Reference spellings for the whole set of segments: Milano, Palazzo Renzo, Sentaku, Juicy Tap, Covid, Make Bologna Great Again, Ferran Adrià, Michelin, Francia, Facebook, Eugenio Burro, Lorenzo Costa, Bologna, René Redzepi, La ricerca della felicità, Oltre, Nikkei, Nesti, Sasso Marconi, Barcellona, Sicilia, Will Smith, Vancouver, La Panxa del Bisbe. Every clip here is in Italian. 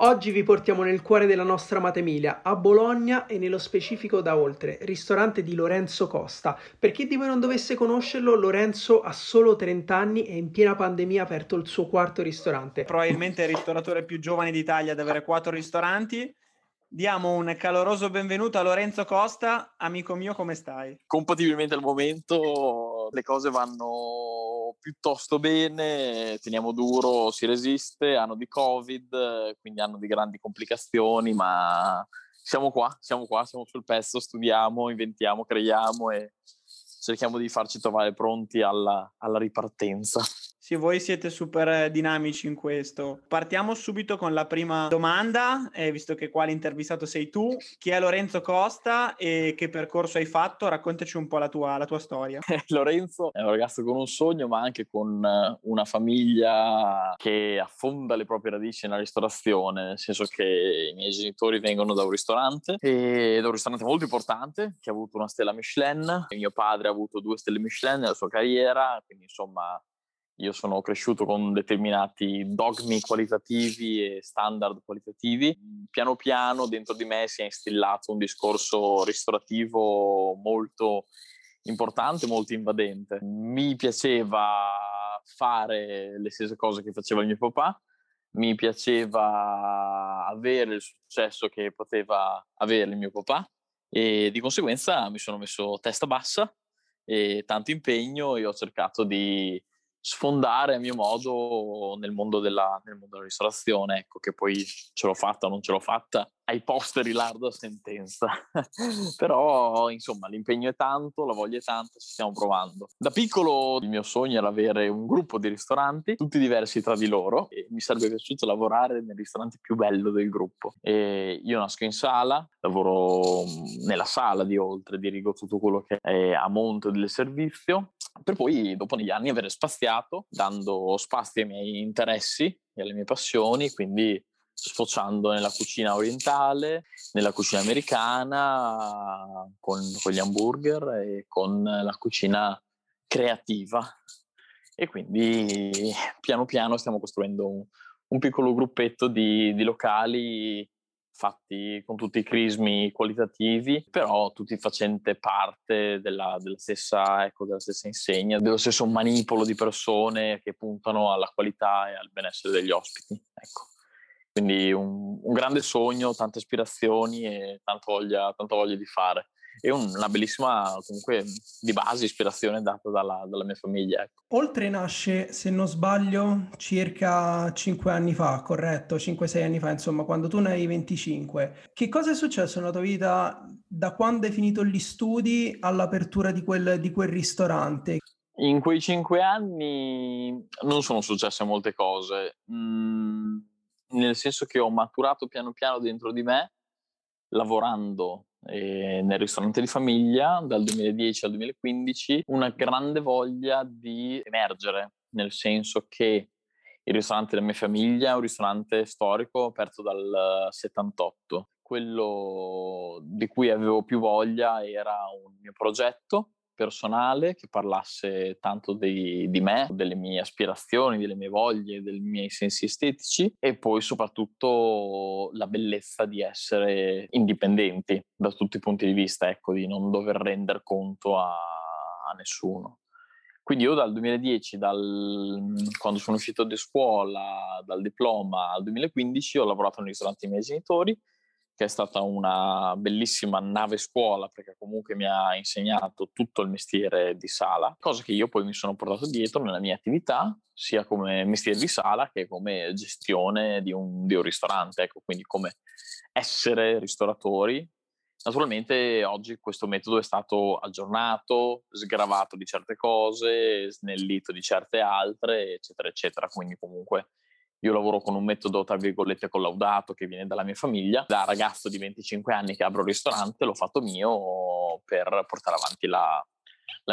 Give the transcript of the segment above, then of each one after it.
Oggi vi portiamo nel cuore della nostra amata Emilia, a Bologna e nello specifico da Oltre, ristorante di Lorenzo Costa. Per chi di voi non dovesse conoscerlo, Lorenzo ha solo 30 anni e in piena pandemia ha aperto il suo quarto ristorante. Probabilmente è il ristoratore più giovane d'Italia ad avere 4 ristoranti. Diamo un caloroso benvenuto a Lorenzo Costa. Amico mio, come stai? Compatibilmente al momento le cose vanno piuttosto bene, teniamo duro, si resiste, anno di Covid, quindi anno di grandi complicazioni, ma siamo qua, siamo sul pezzo, studiamo, inventiamo, creiamo e cerchiamo di farci trovare pronti alla ripartenza. Sì, voi siete super dinamici in questo. Partiamo subito con la prima domanda, visto che qua l'intervistato sei tu. Chi è Lorenzo Costa e che percorso hai fatto? Raccontaci un po' la tua storia. Lorenzo è un ragazzo con un sogno, ma anche con una famiglia che affonda le proprie radici nella ristorazione, nel senso che i miei genitori vengono da un ristorante molto importante, che ha avuto una stella Michelin. Mio padre ha avuto 2 stelle Michelin nella sua carriera, quindi insomma io sono cresciuto con determinati dogmi qualitativi e standard qualitativi. Piano piano dentro di me si è instillato un discorso ristorativo molto importante, molto invadente. Mi piaceva fare le stesse cose che faceva il mio papà, mi piaceva avere il successo che poteva avere il mio papà e di conseguenza mi sono messo testa bassa e tanto impegno e ho cercato di sfondare a mio modo nel mondo della ristorazione, ecco, che poi ce l'ho fatta o non ce l'ho fatta, ai posteri l'arda sentenza. Però insomma l'impegno è tanto, la voglia è tanta, ci stiamo provando. Da piccolo il mio sogno era avere un gruppo di ristoranti, tutti diversi tra di loro, e mi sarebbe piaciuto lavorare nel ristorante più bello del gruppo. E io nasco in sala, lavoro nella sala di Oltre, dirigo tutto quello che è a monte del servizio, per poi dopo negli anni avere spaziato, dando spazio ai miei interessi e alle mie passioni, quindi sfociando nella cucina orientale, nella cucina americana, con gli hamburger e con la cucina creativa. E quindi piano piano stiamo costruendo un piccolo gruppetto di locali fatti con tutti i crismi qualitativi, però tutti facente parte della stessa insegna, dello stesso manipolo di persone che puntano alla qualità e al benessere degli ospiti, ecco. Quindi un grande sogno, tante ispirazioni e tanta voglia di fare. È una bellissima, comunque, di base ispirazione data dalla mia famiglia, ecco. Oltre nasce, se non sbaglio, circa 5 anni fa, corretto? 5-6 anni fa, insomma, quando tu ne hai 25. Che cosa è successo nella tua vita da quando hai finito gli studi all'apertura di quel ristorante? In quei 5 anni non sono successe molte cose, nel senso che ho maturato piano piano dentro di me, lavorando nel ristorante di famiglia dal 2010 al 2015 una grande voglia di emergere, nel senso che il ristorante della mia famiglia è un ristorante storico aperto dal 78. Quello di cui avevo più voglia era un mio progetto personale che parlasse tanto di me, delle mie aspirazioni, delle mie voglie, dei miei sensi estetici e poi soprattutto la bellezza di essere indipendenti da tutti i punti di vista, ecco, di non dover rendere conto a nessuno. Quindi io dal 2010, quando sono uscito da scuola, dal diploma al 2015, ho lavorato nel ristorante dei miei genitori, che è stata una bellissima nave scuola, perché comunque mi ha insegnato tutto il mestiere di sala, cosa che io poi mi sono portato dietro nella mia attività, sia come mestiere di sala che come gestione di un ristorante, ecco, quindi come essere ristoratori. Naturalmente oggi questo metodo è stato aggiornato, sgravato di certe cose, snellito di certe altre, eccetera, eccetera, quindi comunque... Io lavoro con un metodo, tra virgolette, collaudato che viene dalla mia famiglia. Da ragazzo di 25 anni che apro un ristorante, l'ho fatto mio per portare avanti la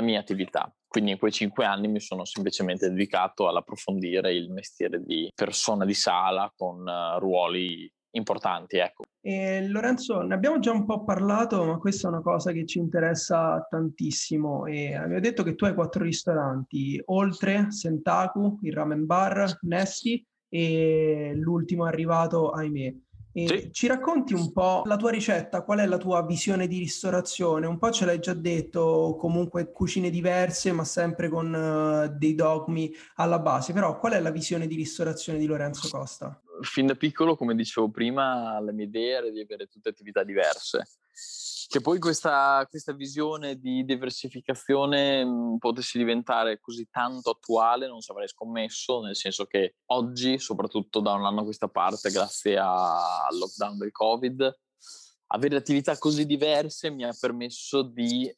mia attività. Quindi in quei 5 anni mi sono semplicemente dedicato all'approfondire il mestiere di persona di sala con ruoli importanti, ecco. Lorenzo, ne abbiamo già un po' parlato, ma questa è una cosa che ci interessa tantissimo. Avevo detto che tu hai 4 ristoranti, Oltre, Sentaku, il Ramen Bar, Nesti, e l'ultimo è arrivato, ahimè. Sì. Ci racconti un po' la tua ricetta, qual è la tua visione di ristorazione? Un po' ce l'hai già detto, comunque cucine diverse ma sempre con dei dogmi alla base, però qual è la visione di ristorazione di Lorenzo Costa? Fin da piccolo, come dicevo prima, la mia idea era di avere tutte attività diverse, che poi questa visione di diversificazione potesse diventare così tanto attuale non ci avrei scommesso, nel senso che oggi, soprattutto da un anno a questa parte, grazie al lockdown del Covid, avere attività così diverse mi ha permesso di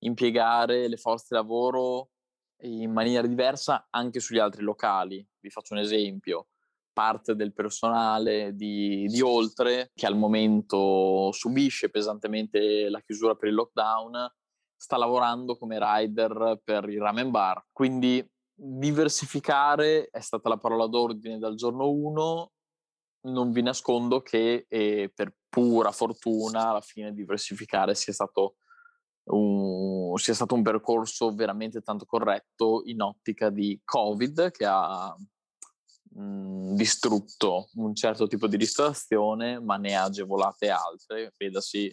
impiegare le forze di lavoro in maniera diversa anche sugli altri locali. Vi faccio un esempio. Parte del personale di Oltre, che al momento subisce pesantemente la chiusura per il lockdown, sta lavorando come rider per il Ramen Bar. Quindi diversificare è stata la parola d'ordine dal giorno 1. Non vi nascondo che per pura fortuna alla fine diversificare sia stato un percorso veramente tanto corretto in ottica di Covid, che ha distrutto un certo tipo di ristorazione ma ne ha agevolate altre, vedasi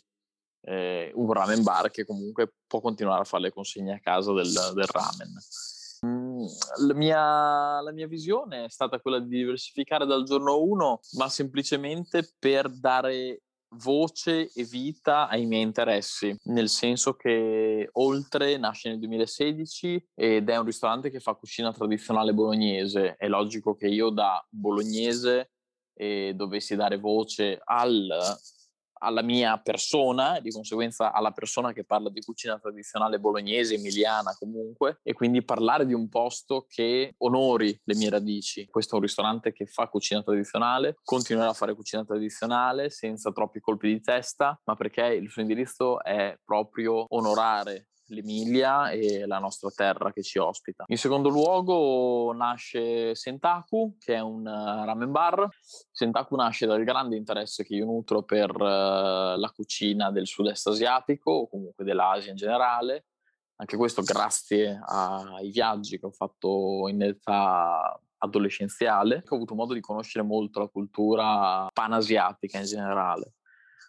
un ramen bar che comunque può continuare a fare le consegne a casa del ramen. La mia visione è stata quella di diversificare dal giorno 1, ma semplicemente per dare voce e vita ai miei interessi, nel senso che Oltre nasce nel 2016 ed è un ristorante che fa cucina tradizionale bolognese. È logico che io da bolognese dovessi dare voce alla mia persona, di conseguenza alla persona che parla di cucina tradizionale bolognese, emiliana comunque, e quindi parlare di un posto che onori le mie radici. Questo è un ristorante che fa cucina tradizionale, continuerà a fare cucina tradizionale senza troppi colpi di testa, ma perché il suo indirizzo è proprio onorare l'Emilia e la nostra terra che ci ospita. In secondo luogo nasce Sentaku, che è un ramen bar. Sentaku nasce dal grande interesse che io nutro per la cucina del sud-est asiatico, o comunque dell'Asia in generale. Anche questo grazie ai viaggi che ho fatto in età adolescenziale, che ho avuto modo di conoscere molto la cultura panasiatica in generale.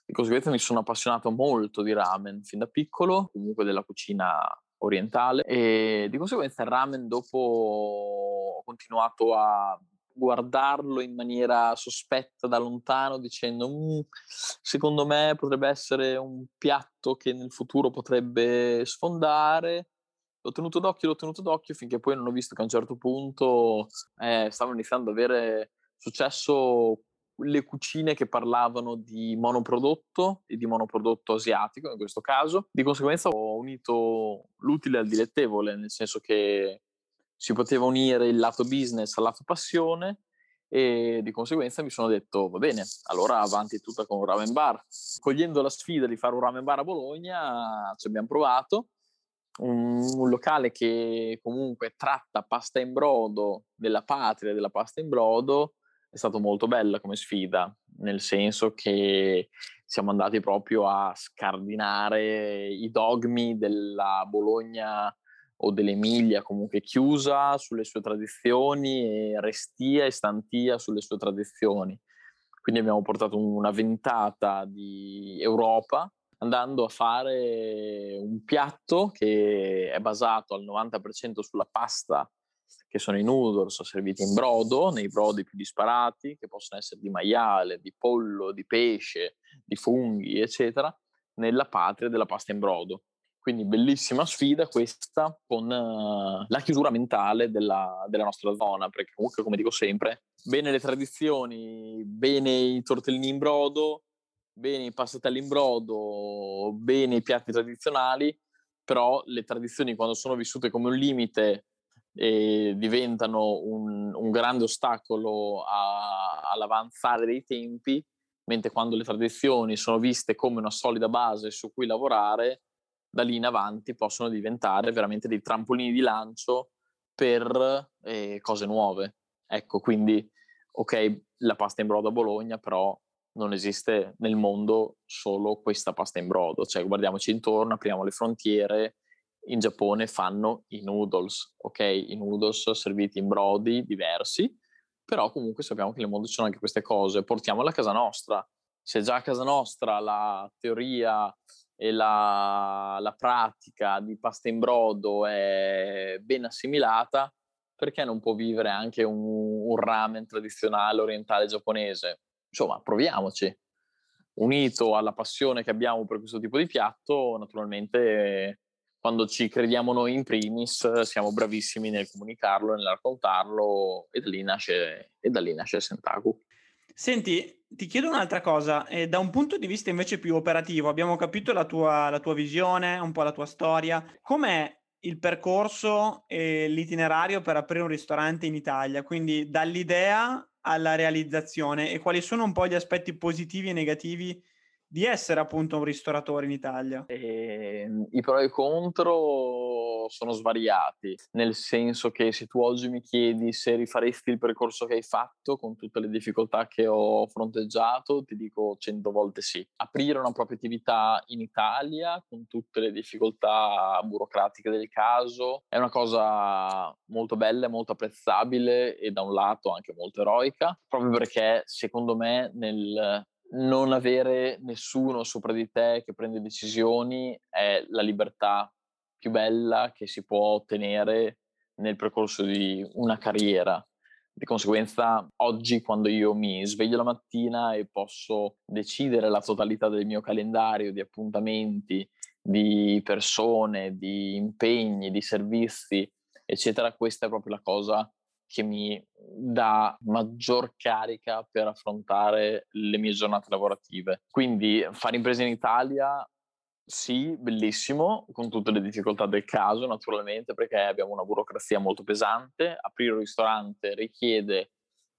Di conseguenza mi sono appassionato molto di ramen fin da piccolo, comunque della cucina orientale, e di conseguenza il ramen dopo ho continuato a guardarlo in maniera sospetta da lontano, dicendo secondo me potrebbe essere un piatto che nel futuro potrebbe sfondare. L'ho tenuto d'occhio finché poi non ho visto che a un certo punto stavano iniziando ad avere successo le cucine che parlavano di monoprodotto e di monoprodotto asiatico, in questo caso. Di conseguenza ho unito l'utile al dilettevole, nel senso che si poteva unire il lato business al lato passione, e di conseguenza mi sono detto va bene, allora avanti tutta con un ramen bar. Cogliendo la sfida di fare un ramen bar a Bologna, ci abbiamo provato. Un locale che comunque tratta pasta in brodo, della patria della pasta in brodo. È stato molto bella come sfida, nel senso che siamo andati proprio a scardinare i dogmi della Bologna o dell'Emilia comunque chiusa sulle sue tradizioni, e restia e stantia sulle sue tradizioni. Quindi abbiamo portato una ventata di Europa, andando a fare un piatto che è basato al 90% sulla pasta che sono i noodles serviti in brodo, nei brodi più disparati, che possono essere di maiale, di pollo, di pesce, di funghi, eccetera, nella patria della pasta in brodo. Quindi bellissima sfida questa, con la chiusura mentale della nostra zona, perché comunque, come dico sempre, bene le tradizioni, bene i tortellini in brodo, bene i passatelli in brodo, bene i piatti tradizionali, però le tradizioni, quando sono vissute come un limite e diventano un grande ostacolo all'avanzare dei tempi, mentre quando le tradizioni sono viste come una solida base su cui lavorare, da lì in avanti possono diventare veramente dei trampolini di lancio per cose nuove. Ecco, quindi, ok, la pasta in brodo a Bologna, però non esiste nel mondo solo questa pasta in brodo. Cioè, guardiamoci intorno, apriamo le frontiere. In Giappone fanno i noodles, ok? I noodles serviti in brodi diversi, però comunque sappiamo che nel mondo ci sono anche queste cose. Portiamola a casa nostra. Se già a casa nostra la teoria e la pratica di pasta in brodo è ben assimilata, perché non può vivere anche un ramen tradizionale orientale giapponese? Insomma, proviamoci. Unito alla passione che abbiamo per questo tipo di piatto, naturalmente, quando ci crediamo noi in primis, siamo bravissimi nel comunicarlo, nel raccontarlo, e da lì nasce Sentaku. Senti, ti chiedo un'altra cosa. Da un punto di vista invece più operativo, abbiamo capito la tua visione, un po' la tua storia. Com'è il percorso e l'itinerario per aprire un ristorante in Italia? Quindi dall'idea alla realizzazione, e quali sono un po' gli aspetti positivi e negativi di essere appunto un ristoratore in Italia? I pro e i contro sono svariati, nel senso che se tu oggi mi chiedi se rifaresti il percorso che hai fatto con tutte le difficoltà che ho fronteggiato, ti dico 100 volte sì. Aprire una propria attività in Italia con tutte le difficoltà burocratiche del caso è una cosa molto bella, molto apprezzabile e da un lato anche molto eroica, proprio perché secondo me nel non avere nessuno sopra di te che prende decisioni è la libertà più bella che si può ottenere nel percorso di una carriera. Di conseguenza, oggi quando io mi sveglio la mattina e posso decidere la totalità del mio calendario di appuntamenti, di persone, di impegni, di servizi, eccetera, questa è proprio la cosa che mi dà maggior carica per affrontare le mie giornate lavorative. Quindi fare imprese in Italia, sì, bellissimo, con tutte le difficoltà del caso naturalmente, perché abbiamo una burocrazia molto pesante. Aprire un ristorante richiede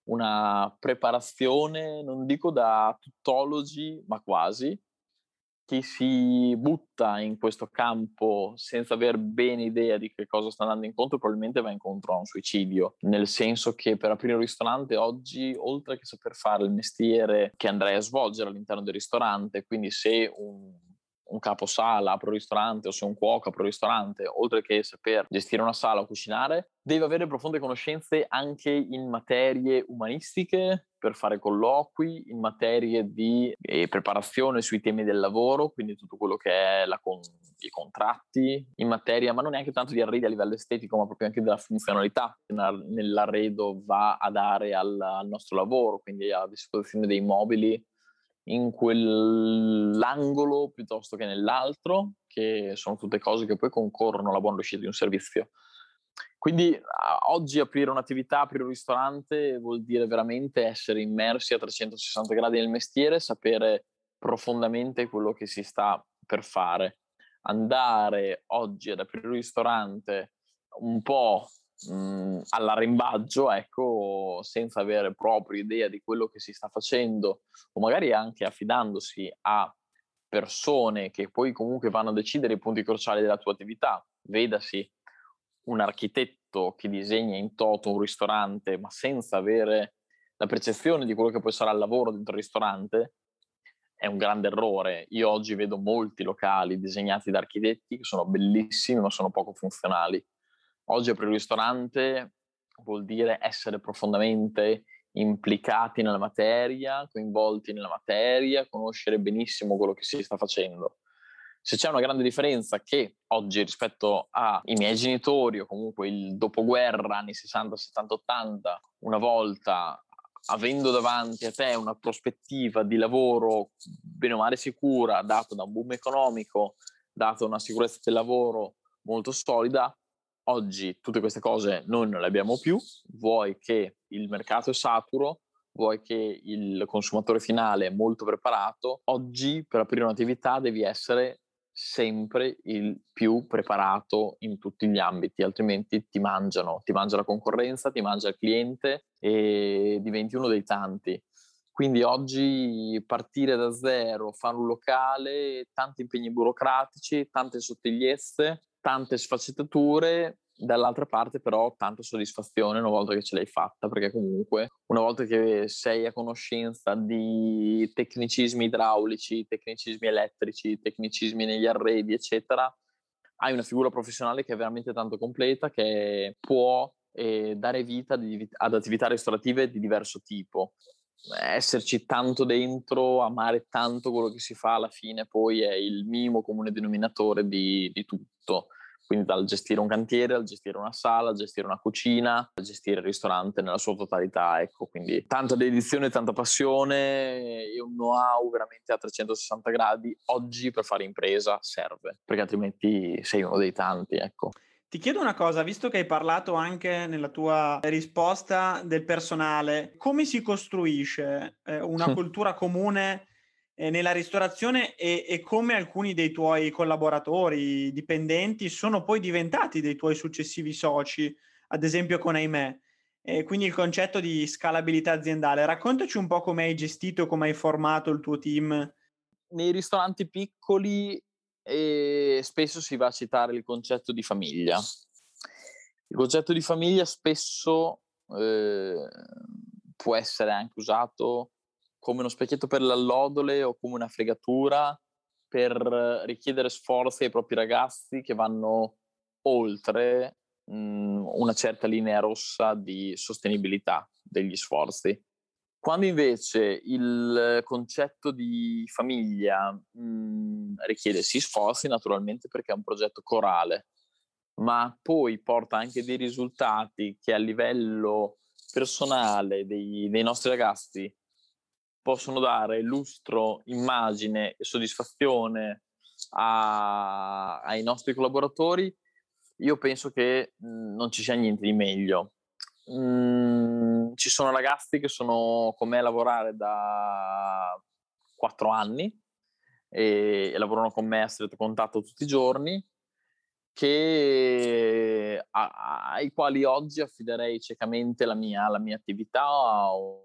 una preparazione, non dico da tuttologi, ma quasi. Chi si butta in questo campo senza aver bene idea di che cosa sta andando incontro probabilmente va incontro a un suicidio, nel senso che per aprire un ristorante oggi, oltre che saper fare il mestiere che andrei a svolgere all'interno del ristorante, quindi se un caposala apre un ristorante o se un cuoco apre un ristorante, oltre che saper gestire una sala o cucinare, deve avere profonde conoscenze anche in materie umanistiche, per fare colloqui, in materie di preparazione sui temi del lavoro, quindi tutto quello che è i contratti, in materia, ma non neanche tanto di arredi a livello estetico, ma proprio anche della funzionalità che nell'arredo va a dare al nostro lavoro, quindi a disposizione dei mobili in quell'angolo piuttosto che nell'altro, che sono tutte cose che poi concorrono alla buona riuscita di un servizio. Quindi oggi aprire un'attività, aprire un ristorante vuol dire veramente essere immersi a 360 gradi nel mestiere, sapere profondamente quello che si sta per fare. Andare oggi ad aprire un ristorante un po' all'arrembaggio, ecco, senza avere proprio idea di quello che si sta facendo, o magari anche affidandosi a persone che poi comunque vanno a decidere i punti cruciali della tua attività, vedasi un architetto che disegna in toto un ristorante, ma senza avere la percezione di quello che poi sarà il lavoro dentro il ristorante, è un grande errore. Io oggi vedo molti locali disegnati da architetti che sono bellissimi, ma sono poco funzionali. Oggi aprire un ristorante vuol dire essere profondamente implicati nella materia, coinvolti nella materia, conoscere benissimo quello che si sta facendo. Se c'è una grande differenza che oggi rispetto ai miei genitori o comunque il dopoguerra, anni 60, 70, 80, una volta avendo davanti a te una prospettiva di lavoro bene o male sicura, dato da un boom economico, dato una sicurezza del lavoro molto solida, oggi tutte queste cose noi non le abbiamo più. Vuoi che il mercato è saturo, vuoi che il consumatore finale è molto preparato. Oggi per aprire un'attività devi essere sempre il più preparato in tutti gli ambiti, altrimenti ti mangiano, ti mangia la concorrenza, ti mangia il cliente e diventi uno dei tanti. Quindi oggi partire da zero, fare un locale, tanti impegni burocratici, tante sottigliezze, tante sfaccettature, dall'altra parte però tanta soddisfazione una volta che ce l'hai fatta, perché comunque una volta che sei a conoscenza di tecnicismi idraulici, tecnicismi elettrici, tecnicismi negli arredi, eccetera, hai una figura professionale che è veramente tanto completa, che può dare vita ad attività ristorative di diverso tipo. Esserci tanto dentro, amare tanto quello che si fa, alla fine poi è il minimo comune denominatore di tutto. Quindi dal gestire un cantiere, al gestire una sala, al gestire una cucina, al gestire il ristorante nella sua totalità, ecco. Quindi tanta dedizione, tanta passione e un know-how veramente a 360 gradi oggi per fare impresa serve, perché altrimenti sei uno dei tanti, ecco. Ti chiedo una cosa, visto che hai parlato anche nella tua risposta del personale, come si costruisce una cultura comune nella ristorazione e come alcuni dei tuoi collaboratori, dipendenti, sono poi diventati dei tuoi successivi soci, ad esempio con Ahimè? Quindi il concetto di scalabilità aziendale. Raccontaci un po' come hai gestito, come hai formato il tuo team. Nei ristoranti piccoli e spesso si va a citare il concetto di famiglia. Il concetto di famiglia spesso può essere anche usato come uno specchietto per l'allodole o come una fregatura per richiedere sforzi ai propri ragazzi che vanno oltre una certa linea rossa di sostenibilità degli sforzi. Quando invece il concetto di famiglia richiede sì sforzi naturalmente, perché è un progetto corale, ma poi porta anche dei risultati che a livello personale dei nostri ragazzi possono dare lustro, immagine e soddisfazione ai nostri collaboratori, io penso che non ci sia niente di meglio. Ci sono ragazzi che sono con me a lavorare da 4 anni e lavorano con me a stretto contatto tutti i giorni, che ai quali oggi affiderei ciecamente la mia attività o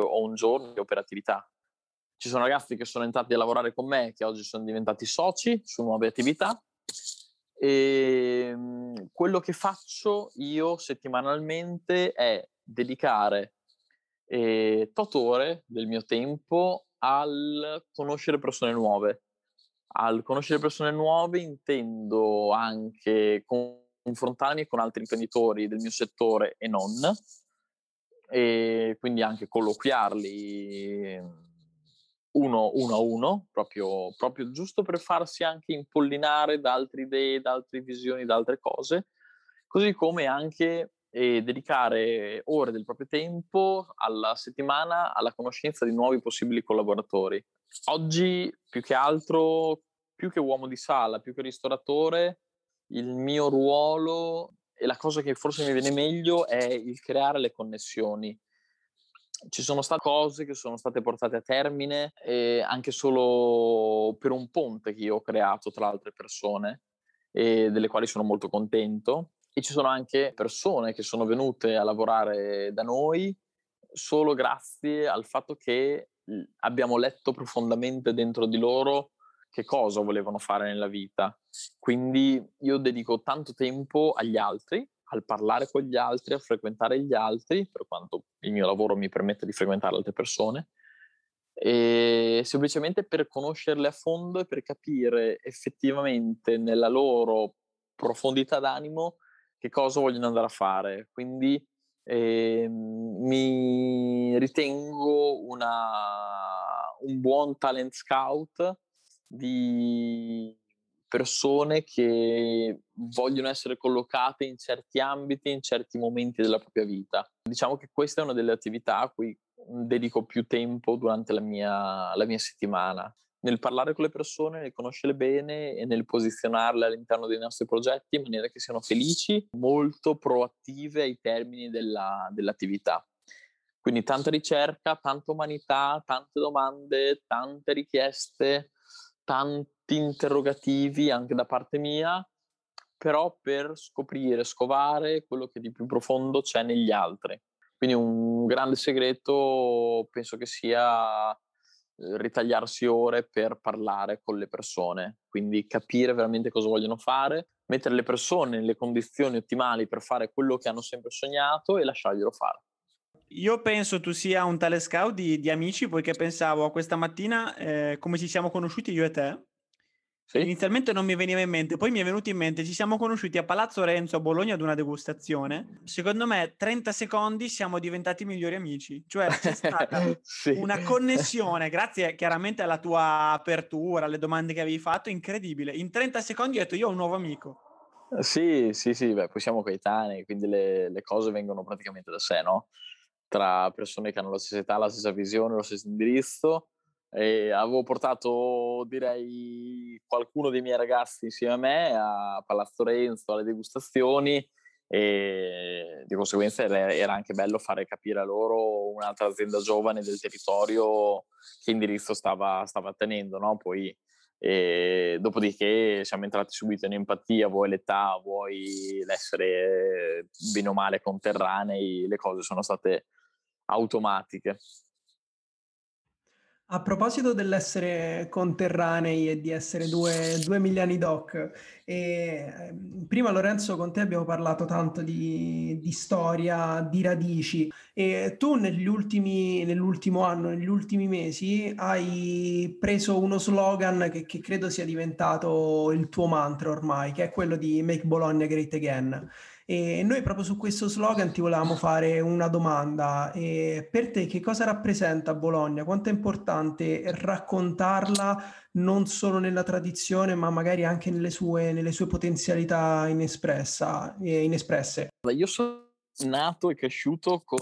un giorno di operatività. Ci sono ragazzi che sono entrati a lavorare con me che oggi sono diventati soci su nuove attività. E quello che faccio io settimanalmente è dedicare 8 ore del mio tempo al conoscere persone nuove. Al conoscere persone nuove intendo anche confrontarmi con altri imprenditori del mio settore e non, e quindi anche colloquiarli uno a uno, proprio giusto per farsi anche impollinare da altre idee, da altre visioni, da altre cose, così come anche dedicare ore del proprio tempo alla settimana alla conoscenza di nuovi possibili collaboratori. Oggi più che altro, più che uomo di sala, più che ristoratore, il mio ruolo e la cosa che forse mi viene meglio è il creare le connessioni. Ci sono state cose che sono state portate a termine anche solo per un ponte che io ho creato tra altre persone, e delle quali sono molto contento, e ci sono anche persone che sono venute a lavorare da noi solo grazie al fatto che abbiamo letto profondamente dentro di loro che cosa volevano fare nella vita. Quindi io dedico tanto tempo agli altri, al parlare con gli altri, a frequentare gli altri, per quanto il mio lavoro mi permette di frequentare altre persone, e semplicemente per conoscerle a fondo e per capire effettivamente nella loro profondità d'animo che cosa vogliono andare a fare. Quindi mi ritengo un buon talent scout di persone che vogliono essere collocate in certi ambiti, in certi momenti della propria vita. Diciamo che questa è una delle attività a cui dedico più tempo durante la mia settimana. Nel parlare con le persone, nel conoscerle bene e nel posizionarle all'interno dei nostri progetti in maniera che siano felici, molto proattive ai termini dell'attività. Quindi tanta ricerca, tanta umanità, tante domande, tante richieste, tanti interrogativi anche da parte mia, però per scoprire, scovare quello che di più profondo c'è negli altri. Quindi un grande segreto penso che sia ritagliarsi ore per parlare con le persone, quindi capire veramente cosa vogliono fare, mettere le persone nelle condizioni ottimali per fare quello che hanno sempre sognato e lasciarglielo fare. Io penso tu sia un tale scout di amici, poiché pensavo a questa mattina come ci siamo conosciuti io e te. Sì. Inizialmente non mi veniva in mente, poi mi è venuto in mente, ci siamo conosciuti a Palazzo Renzo a Bologna ad una degustazione. Secondo me 30 secondi siamo diventati migliori amici, cioè c'è stata sì, una connessione, grazie chiaramente alla tua apertura, alle domande che avevi fatto, incredibile. In 30 secondi ho detto io ho un nuovo amico. Sì, beh, poi siamo coetanei, quindi le cose vengono praticamente da sé, no? Tra persone che hanno la stessa età, la stessa visione, lo stesso indirizzo. E avevo portato, direi, qualcuno dei miei ragazzi insieme a me a Palazzo Renzo alle degustazioni e di conseguenza era anche bello fare capire a loro un'altra azienda giovane del territorio che indirizzo stava tenendo, no? Poi dopodiché siamo entrati subito in empatia, vuoi l'età, vuoi l'essere bene o male conterranei, le cose sono state automatiche. A proposito dell'essere conterranei e di essere due Emiliani doc, prima Lorenzo con te abbiamo parlato tanto di storia, di radici, e tu nell'ultimo anno, negli ultimi mesi hai preso uno slogan che credo sia diventato il tuo mantra ormai, che è quello di Make Bologna Great Again. E noi proprio su questo slogan ti volevamo fare una domanda. E per te che cosa rappresenta Bologna? Quanto è importante raccontarla non solo nella tradizione ma magari anche nelle sue potenzialità inespresse? Io sono nato e cresciuto con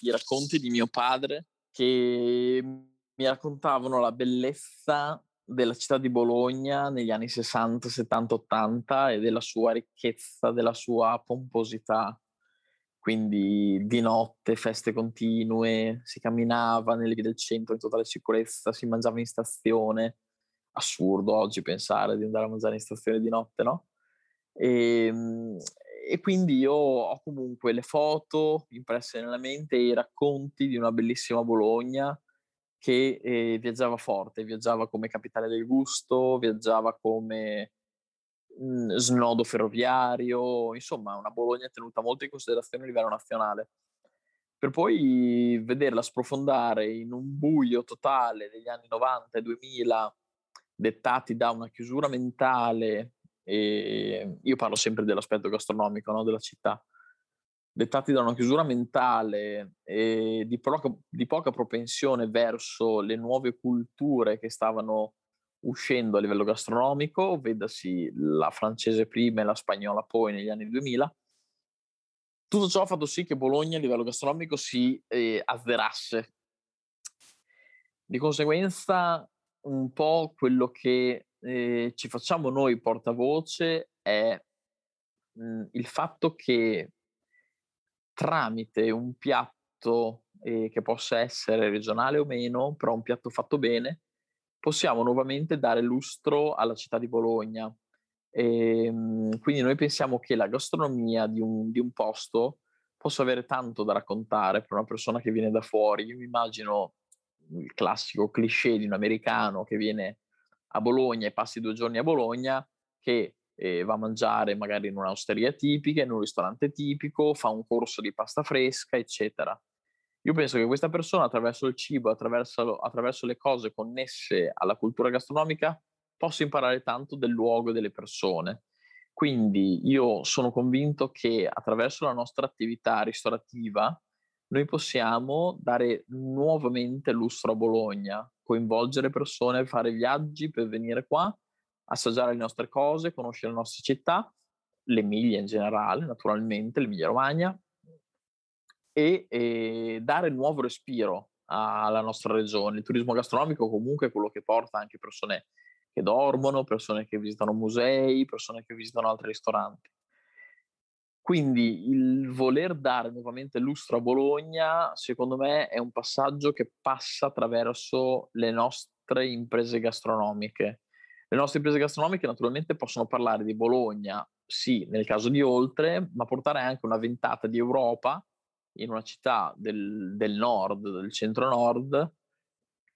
i racconti di mio padre che mi raccontavano la bellezza della città di Bologna negli anni 60, 70, 80 e della sua ricchezza, della sua pomposità. Quindi di notte, feste continue, si camminava nelle vie del centro in totale sicurezza, si mangiava in stazione. Assurdo oggi pensare di andare a mangiare in stazione di notte, no? E quindi io ho comunque le foto impresse nella mente e i racconti di una bellissima Bologna che viaggiava forte, viaggiava come capitale del gusto, viaggiava come snodo ferroviario, insomma una Bologna tenuta molto in considerazione a livello nazionale, per poi vederla sprofondare in un buio totale degli anni 90 e 2000 dettati da una chiusura mentale, e io parlo sempre dell'aspetto gastronomico, no, della città, dettati da una chiusura mentale e di poca propensione verso le nuove culture che stavano uscendo a livello gastronomico, vedasi la francese prima e la spagnola poi negli anni 2000. Tutto ciò ha fatto sì che Bologna a livello gastronomico si azzerasse. Di conseguenza un po' quello che ci facciamo noi portavoce è il fatto che tramite un piatto che possa essere regionale o meno, però un piatto fatto bene, possiamo nuovamente dare lustro alla città di Bologna. E, quindi noi pensiamo che la gastronomia di un posto possa avere tanto da raccontare per una persona che viene da fuori. Io mi immagino il classico cliché di un americano che viene a Bologna e passi 2 giorni a Bologna, che va a mangiare magari in un'osteria tipica, in un ristorante tipico, fa un corso di pasta fresca, eccetera. Io penso che questa persona attraverso il cibo, attraverso le cose connesse alla cultura gastronomica, possa imparare tanto del luogo e delle persone. Quindi io sono convinto che attraverso la nostra attività ristorativa noi possiamo dare nuovamente lustro a Bologna, coinvolgere persone, fare viaggi per venire qua, assaggiare le nostre cose, conoscere la nostra città, l'Emilia in generale, naturalmente, l'Emilia Romagna, e dare nuovo respiro alla nostra regione. Il turismo gastronomico comunque è quello che porta anche persone che dormono, persone che visitano musei, persone che visitano altri ristoranti. Quindi il voler dare nuovamente lustro a Bologna, secondo me, è un passaggio che passa attraverso le nostre imprese gastronomiche. Le nostre imprese gastronomiche naturalmente possono parlare di Bologna, sì, nel caso di Oltre, ma portare anche una ventata di Europa in una città del nord, del centro-nord,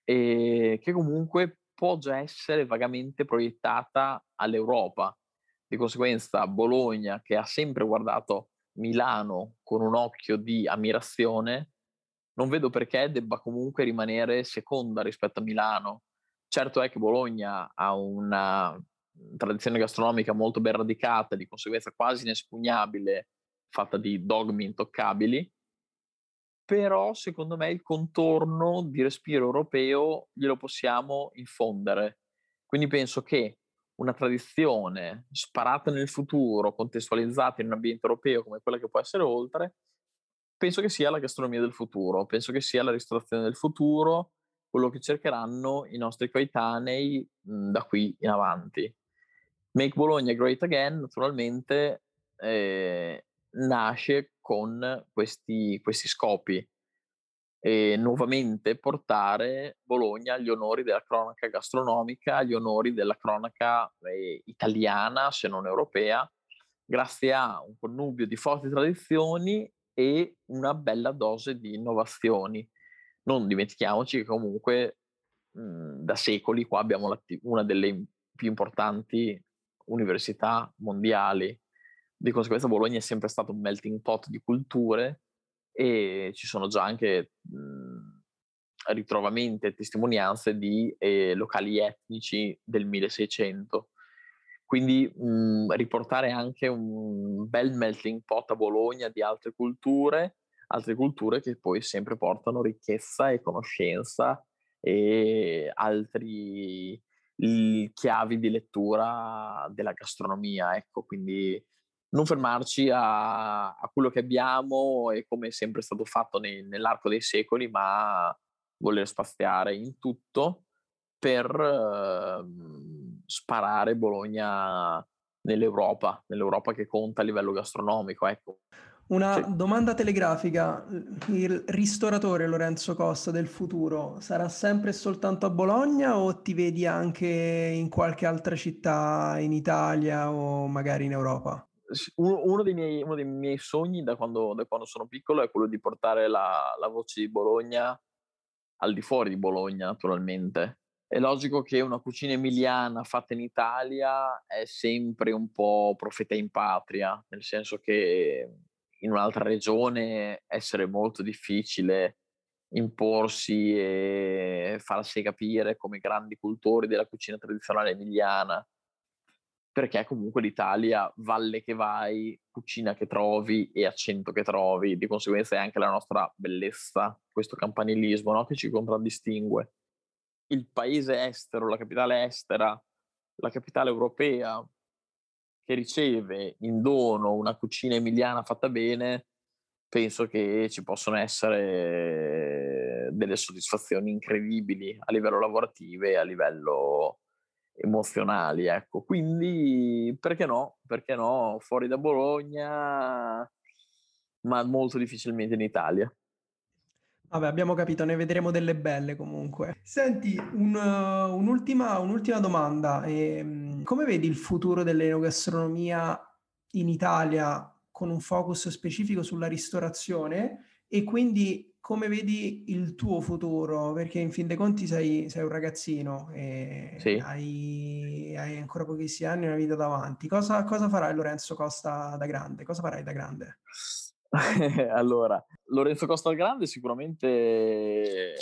che comunque può già essere vagamente proiettata all'Europa. Di conseguenza Bologna, che ha sempre guardato Milano con un occhio di ammirazione, non vedo perché debba comunque rimanere seconda rispetto a Milano. Certo è che Bologna ha una tradizione gastronomica molto ben radicata, di conseguenza quasi inespugnabile, fatta di dogmi intoccabili, però secondo me il contorno di respiro europeo glielo possiamo infondere. Quindi penso che una tradizione sparata nel futuro, contestualizzata in un ambiente europeo come quella che può essere Oltre, penso che sia la gastronomia del futuro, penso che sia la ristorazione del futuro, quello che cercheranno i nostri coetanei da qui in avanti. Make Bologna Great Again, naturalmente, nasce con questi scopi, e nuovamente portare Bologna agli onori della cronaca gastronomica, agli onori della cronaca italiana, se non europea, grazie a un connubio di forti tradizioni e una bella dose di innovazioni. Non dimentichiamoci che comunque da secoli qua abbiamo una delle più importanti università mondiali, di conseguenza Bologna è sempre stato un melting pot di culture, e ci sono già anche ritrovamenti e testimonianze di locali etnici del 1600. Quindi riportare anche un bel melting pot a Bologna di altre culture che poi sempre portano ricchezza e conoscenza e altri chiavi di lettura della gastronomia, ecco. Quindi non fermarci a quello che abbiamo e come è sempre stato fatto nell'arco dei secoli, ma voler spaziare in tutto per sparare Bologna nell'Europa che conta a livello gastronomico, ecco. Una domanda telegrafica: il ristoratore Lorenzo Costa del futuro sarà sempre soltanto a Bologna o ti vedi anche in qualche altra città in Italia o magari in Europa? Uno dei miei sogni da quando sono piccolo è quello di portare la voce di Bologna al di fuori di Bologna, naturalmente. È logico che una cucina emiliana fatta in Italia è sempre un po' profeta in patria, nel senso che in un'altra regione essere molto difficile imporsi e farsi capire come grandi cultori della cucina tradizionale emiliana, perché comunque l'Italia, valle che vai, cucina che trovi e accento che trovi, di conseguenza è anche la nostra bellezza, questo campanilismo, no? Che ci contraddistingue. Il paese estero, la capitale estera, la capitale europea, che riceve in dono una cucina emiliana fatta bene, penso che ci possono essere delle soddisfazioni incredibili a livello lavorativo e a livello emozionali, ecco. Quindi perché no fuori da Bologna, ma molto difficilmente in Italia. Vabbè, abbiamo capito, ne vedremo delle belle comunque. Senti, un'ultima domanda: come vedi il futuro dell'enogastronomia in Italia con un focus specifico sulla ristorazione, e quindi come vedi il tuo futuro? Perché in fin dei conti sei un ragazzino e sì, hai ancora pochissimi anni e una vita davanti. Cosa farai Lorenzo Costa da grande? Cosa farai da grande? Allora, Lorenzo Costa da grande sicuramente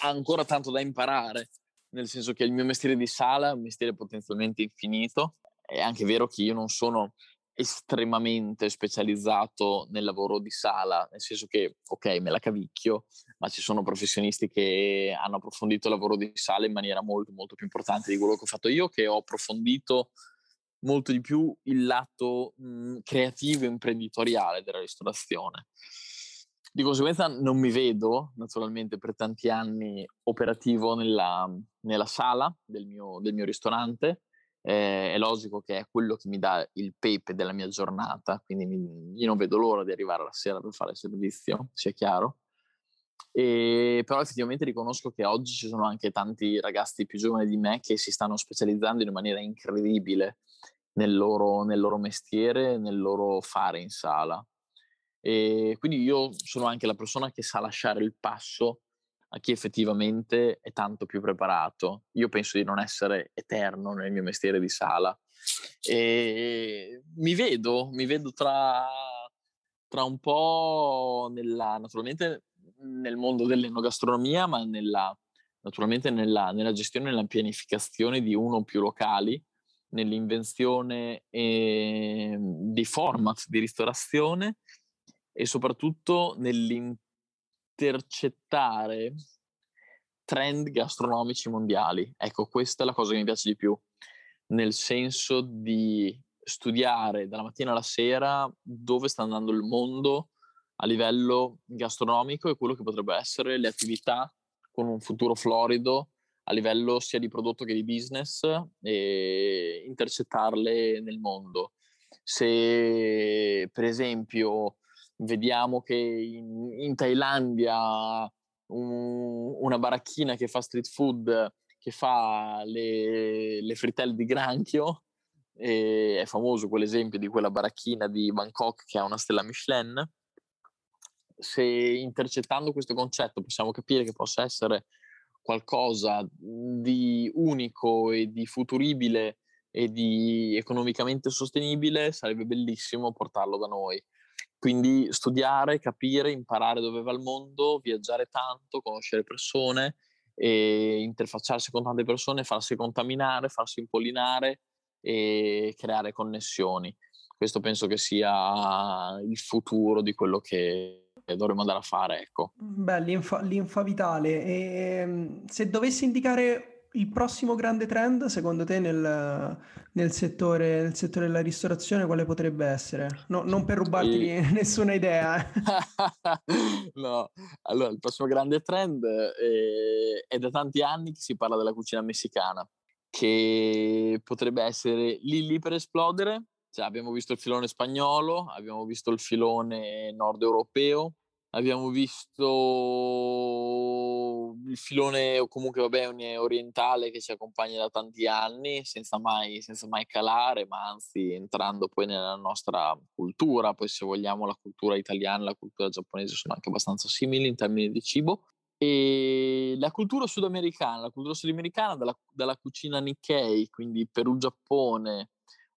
ha ancora tanto da imparare, nel senso che il mio mestiere di sala è un mestiere potenzialmente infinito. È anche vero che io non sono estremamente specializzato nel lavoro di sala, nel senso che, ok, me la cavicchio, ma ci sono professionisti che hanno approfondito il lavoro di sala in maniera molto molto più importante di quello che ho fatto io, che ho approfondito molto di più il lato creativo e imprenditoriale della ristorazione. Di conseguenza non mi vedo, naturalmente, per tanti anni operativo nella sala del mio ristorante. È logico che è quello che mi dà il pepe della mia giornata, quindi io non vedo l'ora di arrivare alla sera per fare il servizio, sia chiaro. Però effettivamente riconosco che oggi ci sono anche tanti ragazzi più giovani di me che si stanno specializzando in maniera incredibile nel loro mestiere, nel loro fare in sala. E quindi io sono anche la persona che sa lasciare il passo a chi effettivamente è tanto più preparato. Io penso di non essere eterno nel mio mestiere di sala e mi vedo tra un po' naturalmente nel mondo dell'enogastronomia, ma nella gestione e nella pianificazione di uno o più locali, nell'invenzione di format di ristorazione e soprattutto intercettare trend gastronomici mondiali. Ecco, questa è la cosa che mi piace di più, nel senso di studiare dalla mattina alla sera dove sta andando il mondo a livello gastronomico e quello che potrebbe essere le attività con un futuro florido a livello sia di prodotto che di business, e intercettarle nel mondo. Se per esempio vediamo che in Thailandia una baracchina che fa street food, che fa le frittelle di granchio, è famoso quell'esempio di quella baracchina di Bangkok che ha una stella Michelin. Se intercettando questo concetto possiamo capire che possa essere qualcosa di unico e di futuribile e di economicamente sostenibile, sarebbe bellissimo portarlo da noi. Quindi studiare, capire, imparare dove va il mondo, viaggiare tanto, conoscere persone, e interfacciarsi con tante persone, farsi contaminare, farsi impollinare e creare connessioni. Questo penso che sia il futuro di quello che dovremmo andare a fare, ecco. Beh, l'infa vitale. E, se dovessi indicare il prossimo grande trend, secondo te, nel settore della ristorazione, quale potrebbe essere? No, non per rubarti nessuna idea. No, allora, il prossimo grande trend è da tanti anni che si parla della cucina messicana, che potrebbe essere lì per esplodere. Cioè, abbiamo visto il filone spagnolo, abbiamo visto il filone nord europeo, abbiamo visto il filone, o comunque vabbè, orientale, che ci accompagna da tanti anni senza mai calare, ma anzi entrando poi nella nostra cultura. Poi, se vogliamo, la cultura italiana e la cultura giapponese sono anche abbastanza simili in termini di cibo. E la cultura sudamericana dalla cucina Nikkei, quindi Perù, Giappone,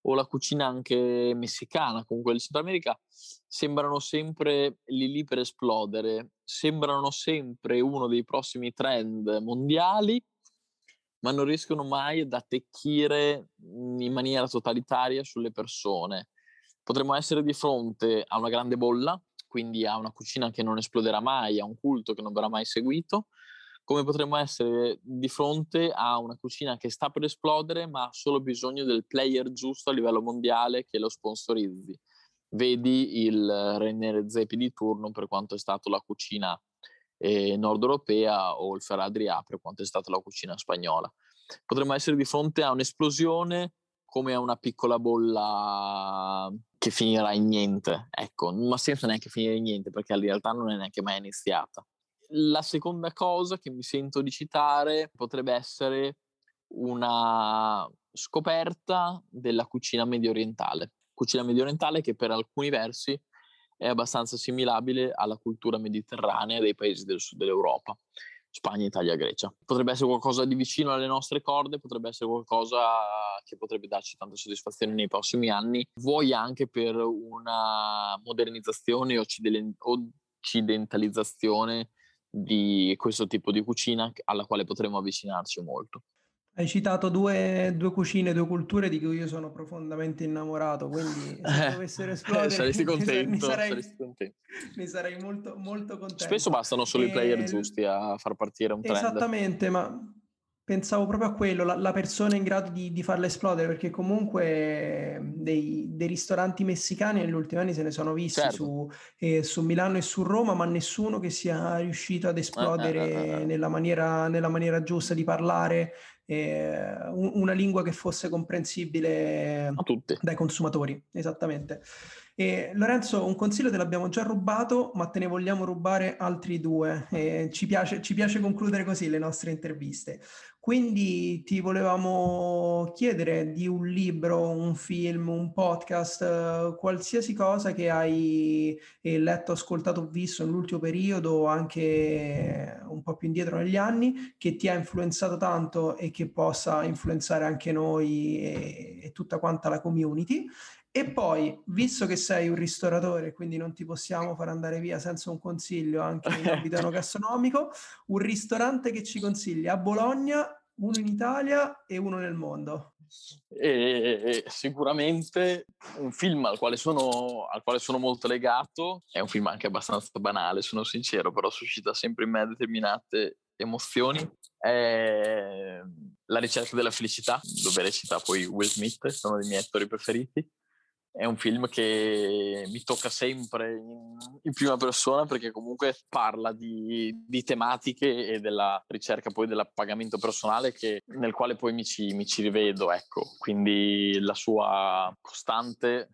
o la cucina anche messicana, comunque del Centro America, sembrano sempre lì per esplodere, sembrano sempre uno dei prossimi trend mondiali, ma non riescono mai ad attecchire in maniera totalitaria sulle persone. Potremmo essere di fronte a una grande bolla, quindi a una cucina che non esploderà mai, a un culto che non verrà mai seguito, come potremmo essere di fronte a una cucina che sta per esplodere, ma ha solo bisogno del player giusto a livello mondiale che lo sponsorizzi. Vedi il René Redzepi di turno per quanto è stato la cucina nord europea, o il Ferran Adrià per quanto è stata la cucina spagnola. Potremmo essere di fronte a un'esplosione come a una piccola bolla che finirà in niente. Ecco, non ha senso neanche finire in niente, perché in realtà non è neanche mai iniziata. La seconda cosa che mi sento di citare potrebbe essere una scoperta della cucina mediorientale, che per alcuni versi è abbastanza assimilabile alla cultura mediterranea dei paesi del sud dell'Europa, Spagna, Italia, Grecia. Potrebbe essere qualcosa di vicino alle nostre corde, potrebbe essere qualcosa che potrebbe darci tante soddisfazioni nei prossimi anni, vuoi anche per una modernizzazione o occidentalizzazione di questo tipo di cucina, alla quale potremmo avvicinarci molto. Hai citato due cucine, due culture di cui io sono profondamente innamorato, quindi se dovessero esplodere saresti contento, mi sarei molto, molto contento. Spesso bastano solo i player giusti a far partire un trend. Esattamente, ma pensavo proprio a quello, la persona in grado di farla esplodere, perché comunque dei ristoranti messicani negli ultimi anni se ne sono visti, certo, su Milano e su Roma, ma nessuno che sia riuscito ad esplodere nella maniera giusta di parlare, una lingua che fosse comprensibile a tutti dai consumatori. Esattamente. Lorenzo, un consiglio te l'abbiamo già rubato, ma te ne vogliamo rubare altri due. Ci piace concludere così le nostre interviste, quindi ti volevamo chiedere di un libro, un film, un podcast, qualsiasi cosa che hai letto, ascoltato o visto nell'ultimo periodo, anche un po' più indietro negli anni, che ti ha influenzato tanto e che possa influenzare anche noi e tutta quanta la community. E poi, visto che sei un ristoratore, quindi non ti possiamo far andare via senza un consiglio anche in ambito gastronomico, un ristorante che ci consigli a Bologna, uno in Italia e uno nel mondo. E sicuramente un film al quale sono molto legato, è un film anche abbastanza banale, sono sincero, però suscita sempre in me determinate emozioni, è La ricerca della felicità, dove recita poi Will Smith, sono dei miei attori preferiti. È un film che mi tocca sempre in prima persona, perché comunque parla di tematiche e della ricerca poi dell'appagamento personale, nel quale poi mi ci rivedo, ecco. Quindi la sua costante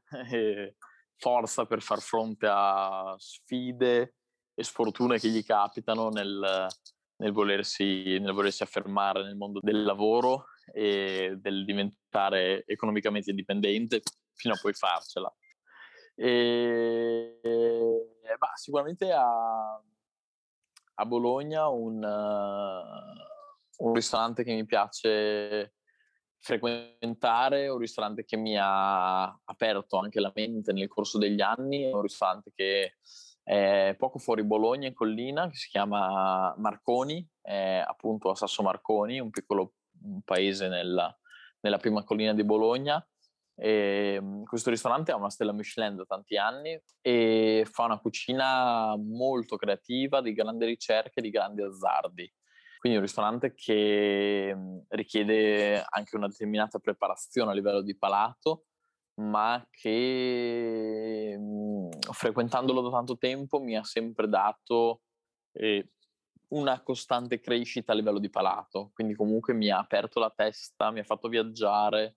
forza per far fronte a sfide e sfortune che gli capitano nel volersi affermare nel mondo del lavoro e del diventare economicamente indipendente, fino a poi farcela. Sicuramente a Bologna un ristorante che mi piace frequentare, un ristorante che mi ha aperto anche la mente nel corso degli anni, è un ristorante che è poco fuori Bologna, in collina, che si chiama Marconi, appunto a Sasso Marconi, un piccolo paese nella prima collina di Bologna. E questo ristorante ha una stella Michelin da tanti anni e fa una cucina molto creativa, di grande ricerca e di grandi azzardi, quindi un ristorante che richiede anche una determinata preparazione a livello di palato, ma che frequentandolo da tanto tempo mi ha sempre dato una costante crescita a livello di palato, quindi comunque mi ha aperto la testa, mi ha fatto viaggiare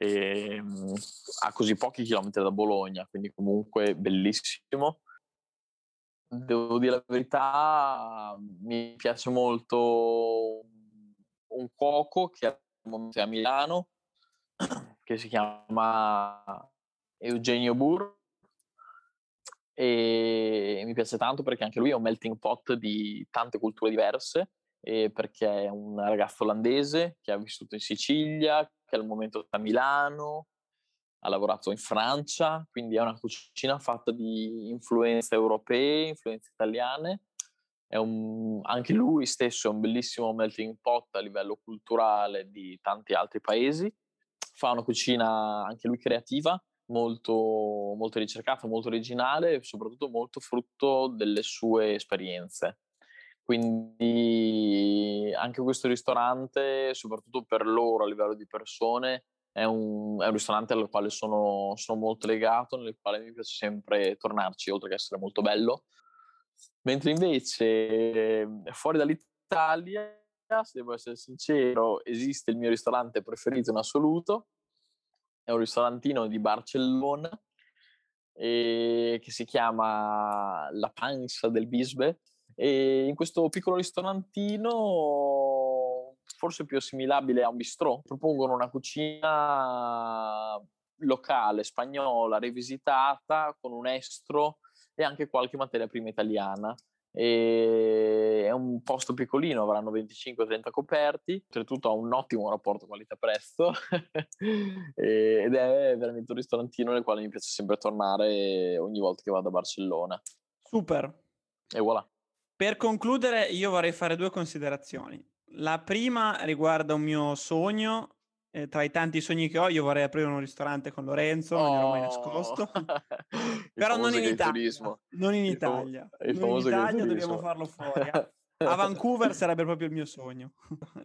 a così pochi chilometri da Bologna, quindi comunque bellissimo. Devo dire la verità, mi piace molto un cuoco che è a Milano, che si chiama Eugenio Burro, e mi piace tanto perché anche lui è un melting pot di tante culture diverse, perché è un ragazzo olandese che ha vissuto in Sicilia, che al momento sta a Milano, ha lavorato in Francia, quindi è una cucina fatta di influenze europee, influenze italiane. Anche lui stesso è un bellissimo melting pot a livello culturale di tanti altri paesi. Fa una cucina anche lui creativa, molto, molto ricercata, molto originale e soprattutto molto frutto delle sue esperienze. Quindi anche questo ristorante, soprattutto per loro a livello di persone, è un ristorante al quale sono molto legato, nel quale mi piace sempre tornarci, oltre che essere molto bello. Mentre invece fuori dall'Italia, se devo essere sincero, esiste il mio ristorante preferito in assoluto, è un ristorantino di Barcellona che si chiama La Panxa del Bisbe. E in questo piccolo ristorantino, forse più assimilabile a un bistrò, propongono una cucina locale, spagnola, rivisitata, con un estro e anche qualche materia prima italiana. E è un posto piccolino, avranno 25-30 coperti, oltretutto ha un ottimo rapporto qualità-prezzo ed è veramente un ristorantino nel quale mi piace sempre tornare ogni volta che vado a Barcellona. Super! E voilà! Per concludere, io vorrei fare due considerazioni. La prima riguarda un mio sogno. Tra i tanti sogni che ho, io vorrei aprire un ristorante con Lorenzo, non gliel'ho mai nascosto. Però non in Italia. Non in Italia. Non in Italia, dobbiamo farlo fuori. A Vancouver sarebbe proprio il mio sogno.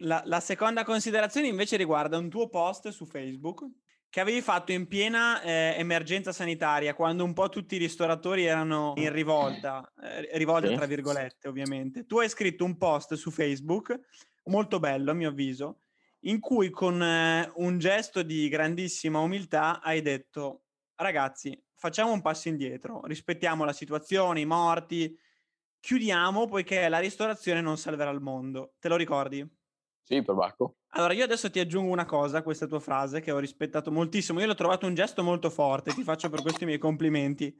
La seconda considerazione invece riguarda un tuo post su Facebook che avevi fatto in piena emergenza sanitaria, quando un po' tutti i ristoratori erano in rivolta, tra virgolette ovviamente. Tu hai scritto un post su Facebook, molto bello a mio avviso, in cui con un gesto di grandissima umiltà hai detto: ragazzi, facciamo un passo indietro, rispettiamo la situazione, i morti, chiudiamo poiché la ristorazione non salverà il mondo. Te lo ricordi? Sì, perbacco. Allora, io adesso ti aggiungo una cosa a questa tua frase che ho rispettato moltissimo. Io l'ho trovato un gesto molto forte, ti faccio per questo i miei complimenti.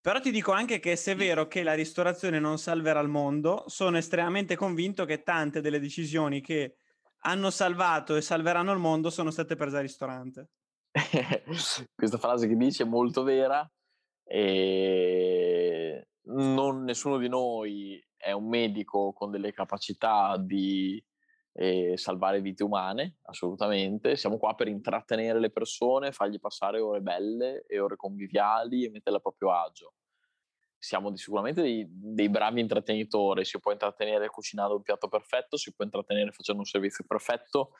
Però ti dico anche che se è vero che la ristorazione non salverà il mondo, sono estremamente convinto che tante delle decisioni che hanno salvato e salveranno il mondo sono state prese al ristorante. Questa frase che dici è molto vera e nessuno di noi è un medico con delle capacità di salvare vite umane, assolutamente. Siamo qua per intrattenere le persone, fargli passare ore belle e ore conviviali e metterle a proprio agio. Siamo sicuramente dei bravi intrattenitori, si può intrattenere cucinando un piatto perfetto, si può intrattenere facendo un servizio perfetto,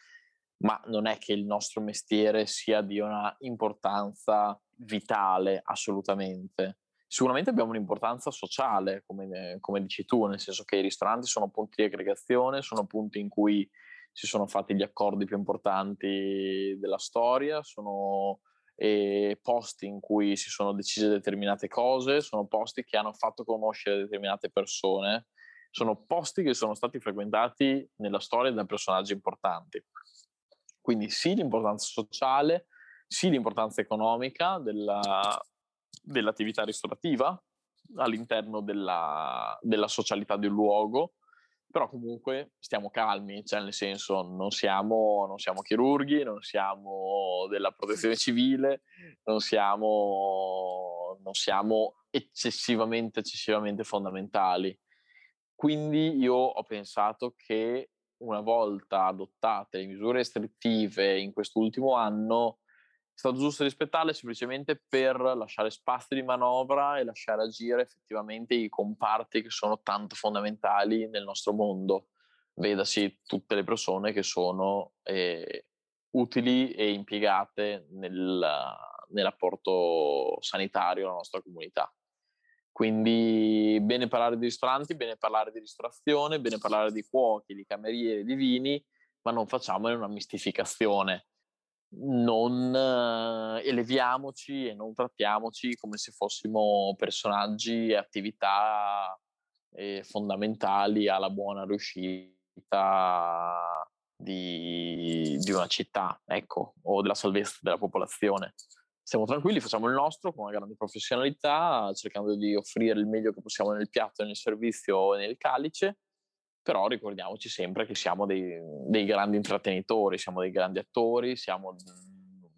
ma non è che il nostro mestiere sia di una importanza vitale, assolutamente. Sicuramente abbiamo un'importanza sociale, come dici tu, nel senso che i ristoranti sono punti di aggregazione, sono punti in cui si sono fatti gli accordi più importanti della storia, sono posti in cui si sono decise determinate cose, sono posti che hanno fatto conoscere determinate persone, sono posti che sono stati frequentati nella storia da personaggi importanti. Quindi sì l'importanza sociale, sì l'importanza economica dell'attività ristorativa all'interno della socialità di un luogo, però comunque stiamo calmi, cioè nel senso non siamo chirurghi, non siamo della protezione civile, non siamo eccessivamente fondamentali. Quindi io ho pensato che una volta adottate le misure restrittive in quest'ultimo anno è stato giusto rispettarle semplicemente per lasciare spazio di manovra e lasciare agire effettivamente i comparti che sono tanto fondamentali nel nostro mondo. Vedasi tutte le persone che sono utili e impiegate nell'apporto sanitario alla nostra comunità. Quindi bene parlare di ristoranti, bene parlare di ristorazione, bene parlare di cuochi, di camerieri, di vini, ma non facciamone una mistificazione. Non eleviamoci e non trattiamoci come se fossimo personaggi e attività fondamentali alla buona riuscita di una città, ecco, o della salvezza della popolazione. Stiamo tranquilli, facciamo il nostro con una grande professionalità, cercando di offrire il meglio che possiamo nel piatto, nel servizio e nel calice, però ricordiamoci sempre che siamo dei grandi intrattenitori, siamo dei grandi attori, siamo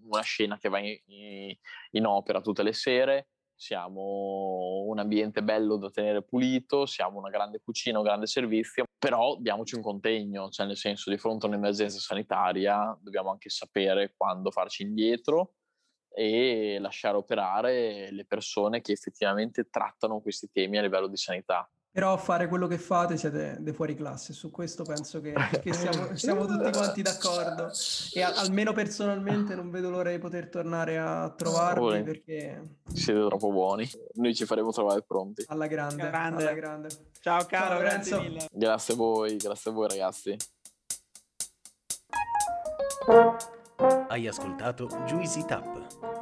una scena che va in opera tutte le sere, siamo un ambiente bello da tenere pulito, siamo una grande cucina, un grande servizio, però diamoci un contegno, cioè nel senso di fronte a un'emergenza sanitaria dobbiamo anche sapere quando farci indietro e lasciare operare le persone che effettivamente trattano questi temi a livello di sanità. Però fare quello che fate siete dei fuori classe, su questo penso che siamo tutti quanti d'accordo e almeno personalmente non vedo l'ora di poter tornare a trovarvi perché siete troppo buoni, noi ci faremo trovare pronti. Alla grande. Ciao caro, Lorenzo. Grazie mille. Grazie a voi ragazzi. Hai ascoltato Juicy Tap.